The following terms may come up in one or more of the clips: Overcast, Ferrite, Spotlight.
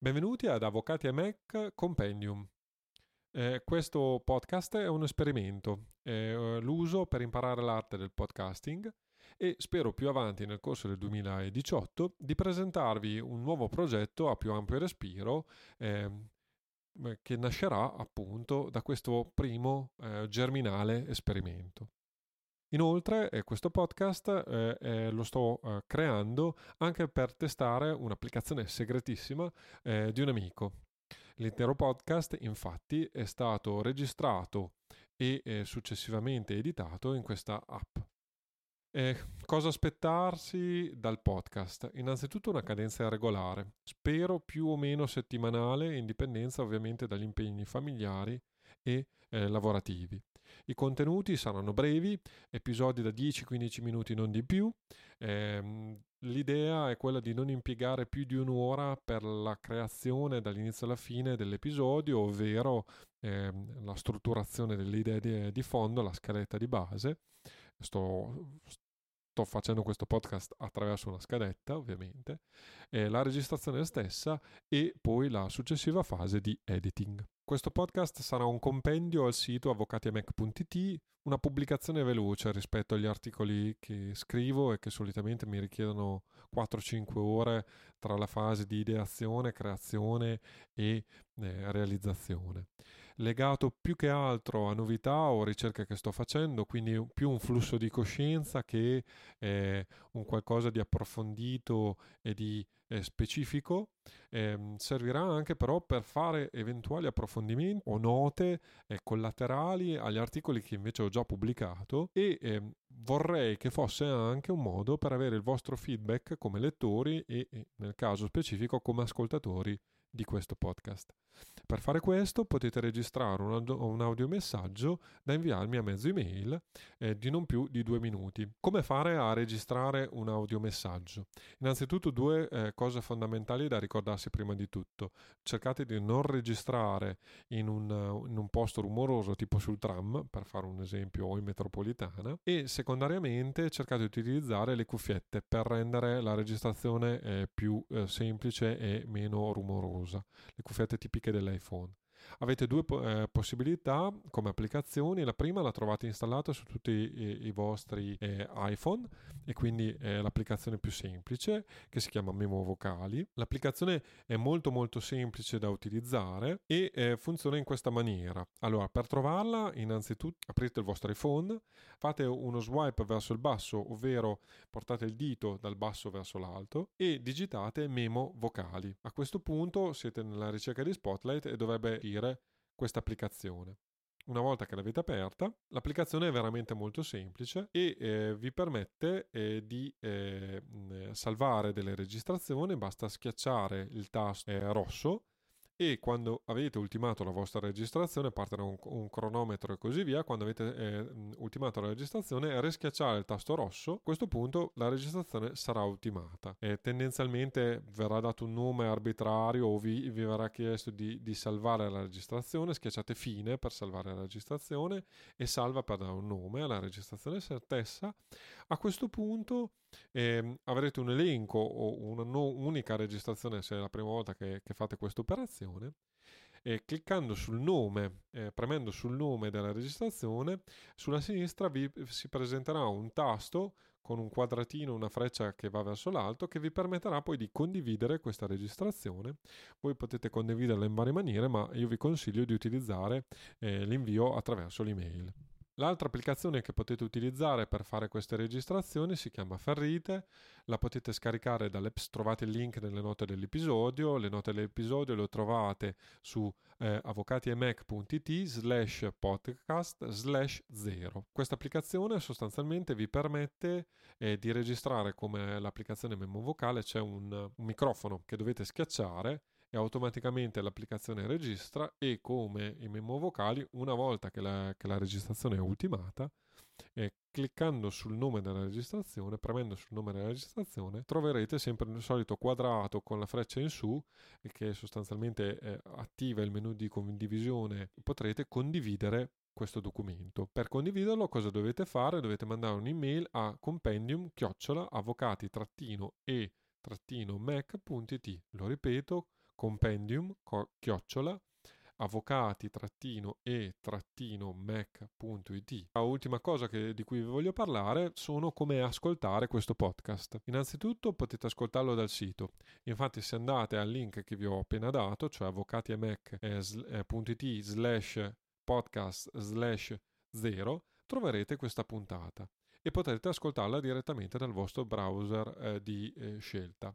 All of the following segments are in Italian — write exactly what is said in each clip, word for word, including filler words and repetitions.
Benvenuti ad Avvocati e Mac Compendium. Eh, questo podcast è un esperimento, eh, l'uso per imparare l'arte del podcasting e spero più avanti nel corso del duemiladiciotto di presentarvi un nuovo progetto a più ampio respiro eh, che nascerà appunto da questo primo eh, germinale esperimento. Inoltre eh, questo podcast eh, eh, lo sto eh, creando anche per testare un'applicazione segretissima eh, di un amico. L'intero podcast infatti è stato registrato e eh, successivamente editato in questa app. Eh, cosa aspettarsi dal podcast? Innanzitutto una cadenza regolare, spero più o meno settimanale, in dipendenza ovviamente dagli impegni familiari e eh, lavorativi. I contenuti saranno brevi, episodi da dieci quindici minuti non di più. Eh, l'idea è quella di non impiegare più di un'ora per la creazione dall'inizio alla fine dell'episodio, ovvero eh, la strutturazione delle idee di fondo, la scaletta di base. Sto, sto facendo questo podcast attraverso una scaletta, ovviamente, eh, la registrazione stessa e poi la successiva fase di editing. Questo podcast sarà un compendio al sito avvocati e mac punto it, una pubblicazione veloce rispetto agli articoli che scrivo e che solitamente mi richiedono quattro cinque ore tra la fase di ideazione, creazione e eh, realizzazione. Legato più che altro a novità o ricerche che sto facendo, quindi più un flusso di coscienza che eh, un qualcosa di approfondito e di specifico. Eh, servirà anche però per fare eventuali approfondimenti o note eh, collaterali agli articoli che invece ho già pubblicato e eh, vorrei che fosse anche un modo per avere il vostro feedback come lettori e, e nel caso specifico come ascoltatori di questo podcast. Per fare questo potete registrare un, audio, un audiomessaggio da inviarmi a mezzo email eh, di non più di due minuti. Come fare a registrare un audiomessaggio? Innanzitutto due eh, cose fondamentali da ricordarsi prima di tutto. Cercate di non registrare in un, in un posto rumoroso tipo sul tram, per fare un esempio, o in metropolitana, e secondariamente cercate di utilizzare le cuffiette per rendere la registrazione eh, più eh, semplice e meno rumorosa. Le cuffiette tipiche dell'iPhone. Avete due eh, possibilità come applicazioni. La prima la trovate installata su tutti i, i vostri eh, iPhone e quindi è l'applicazione più semplice che si chiama Memo Vocali. L'applicazione è molto molto semplice da utilizzare e eh, funziona in questa maniera. Allora, per trovarla innanzitutto aprite il vostro iPhone, fate uno swipe verso il basso, ovvero portate il dito dal basso verso l'alto e digitate Memo Vocali. A questo punto siete nella ricerca di Spotlight e dovrebbe questa applicazione. Una volta che l'avete aperta, l'applicazione è veramente molto semplice e eh, vi permette eh, di eh, salvare delle registrazioni. Basta schiacciare il tasto eh, rosso e quando avete ultimato la vostra registrazione, parte da un, un cronometro e così via, quando avete eh, ultimato la registrazione, rischiacciare il tasto rosso. A questo punto la registrazione sarà ultimata. Eh, tendenzialmente verrà dato un nome arbitrario o vi, vi verrà chiesto di, di salvare la registrazione, schiacciate fine per salvare la registrazione e salva per dare un nome alla registrazione stessa. A questo punto Eh, avrete un elenco o una no, unica registrazione se è la prima volta che, che fate questa operazione e cliccando sul nome, eh, premendo sul nome della registrazione, sulla sinistra vi si presenterà un tasto con un quadratino, una freccia che va verso l'alto, che vi permetterà poi di condividere questa registrazione. Voi potete condividerla in varie maniere, ma io vi consiglio di utilizzare eh, l'invio attraverso l'email. L'altra applicazione che potete utilizzare per fare queste registrazioni si chiama Ferrite, la potete scaricare dall'app, trovate il link nelle note dell'episodio, le note dell'episodio lo trovate su eh, avvocatiemac.it slash podcast slash zero. Questa applicazione sostanzialmente vi permette eh, di registrare come l'applicazione Memo Vocale, c'è un, un microfono che dovete schiacciare e automaticamente l'applicazione registra e come i Memo Vocali, una volta che la, che la registrazione è ultimata, eh, cliccando sul nome della registrazione, premendo sul nome della registrazione, troverete sempre il solito quadrato con la freccia in su che sostanzialmente eh, attiva il menu di condivisione. Potrete condividere questo documento. Per condividerlo cosa dovete fare? Dovete mandare un'email a compendium chiocciola avvocati e mac punto it, lo ripeto compendium, co- chiocciola, avvocati e mac punto it. La ultima cosa che, di cui vi voglio parlare sono come ascoltare questo podcast. Innanzitutto potete ascoltarlo dal sito. Infatti se andate al link che vi ho appena dato, cioè avvocati e mac punto it slash podcast slash zero, troverete questa puntata e potrete ascoltarla direttamente dal vostro browser eh, di eh, scelta.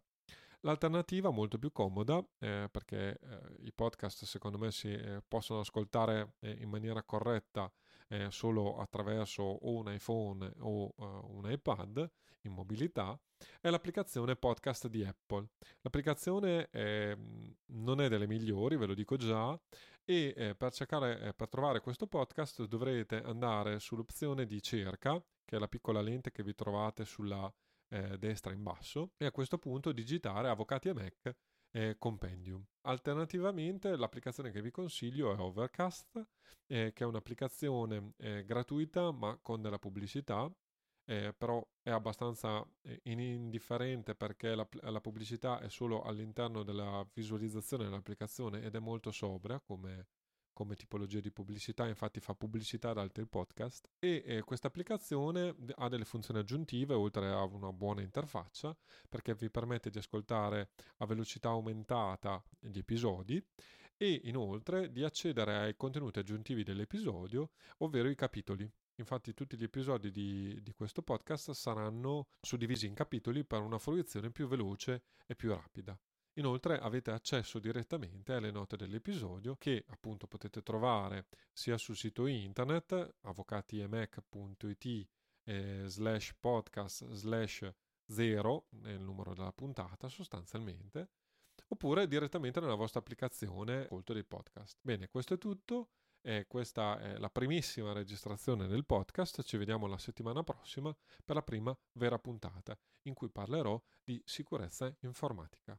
L'alternativa molto più comoda, eh, perché eh, i podcast secondo me si eh, possono ascoltare eh, in maniera corretta eh, solo attraverso o un iPhone o eh, un iPad in mobilità, è l'applicazione podcast di Apple. L'applicazione eh, non è delle migliori, ve lo dico già, e eh, per cercare, eh, per trovare questo podcast dovrete andare sull'opzione di cerca, che è la piccola lente che vi trovate sulla Eh, destra in basso, e a questo punto digitare Avvocati e Mac eh, Compendium. Alternativamente l'applicazione che vi consiglio è Overcast, eh, che è un'applicazione eh, gratuita ma con della pubblicità, eh, però è abbastanza eh, indifferente perché la, la pubblicità è solo all'interno della visualizzazione dell'applicazione ed è molto sobria come come tipologia di pubblicità, infatti fa pubblicità ad altri podcast, e eh, questa applicazione ha delle funzioni aggiuntive oltre a una buona interfaccia, perché vi permette di ascoltare a velocità aumentata gli episodi e inoltre di accedere ai contenuti aggiuntivi dell'episodio, ovvero i capitoli. Infatti tutti gli episodi di, di questo podcast saranno suddivisi in capitoli per una fruizione più veloce e più rapida. Inoltre avete accesso direttamente alle note dell'episodio, che appunto potete trovare sia sul sito internet avvocatiemac.it eh, slash podcast slash zero, nel numero della puntata sostanzialmente, oppure direttamente nella vostra applicazione ascolto dei podcast. Bene, questo è tutto. Eh, questa è la primissima registrazione del podcast. Ci vediamo la settimana prossima per la prima vera puntata in cui parlerò di sicurezza informatica.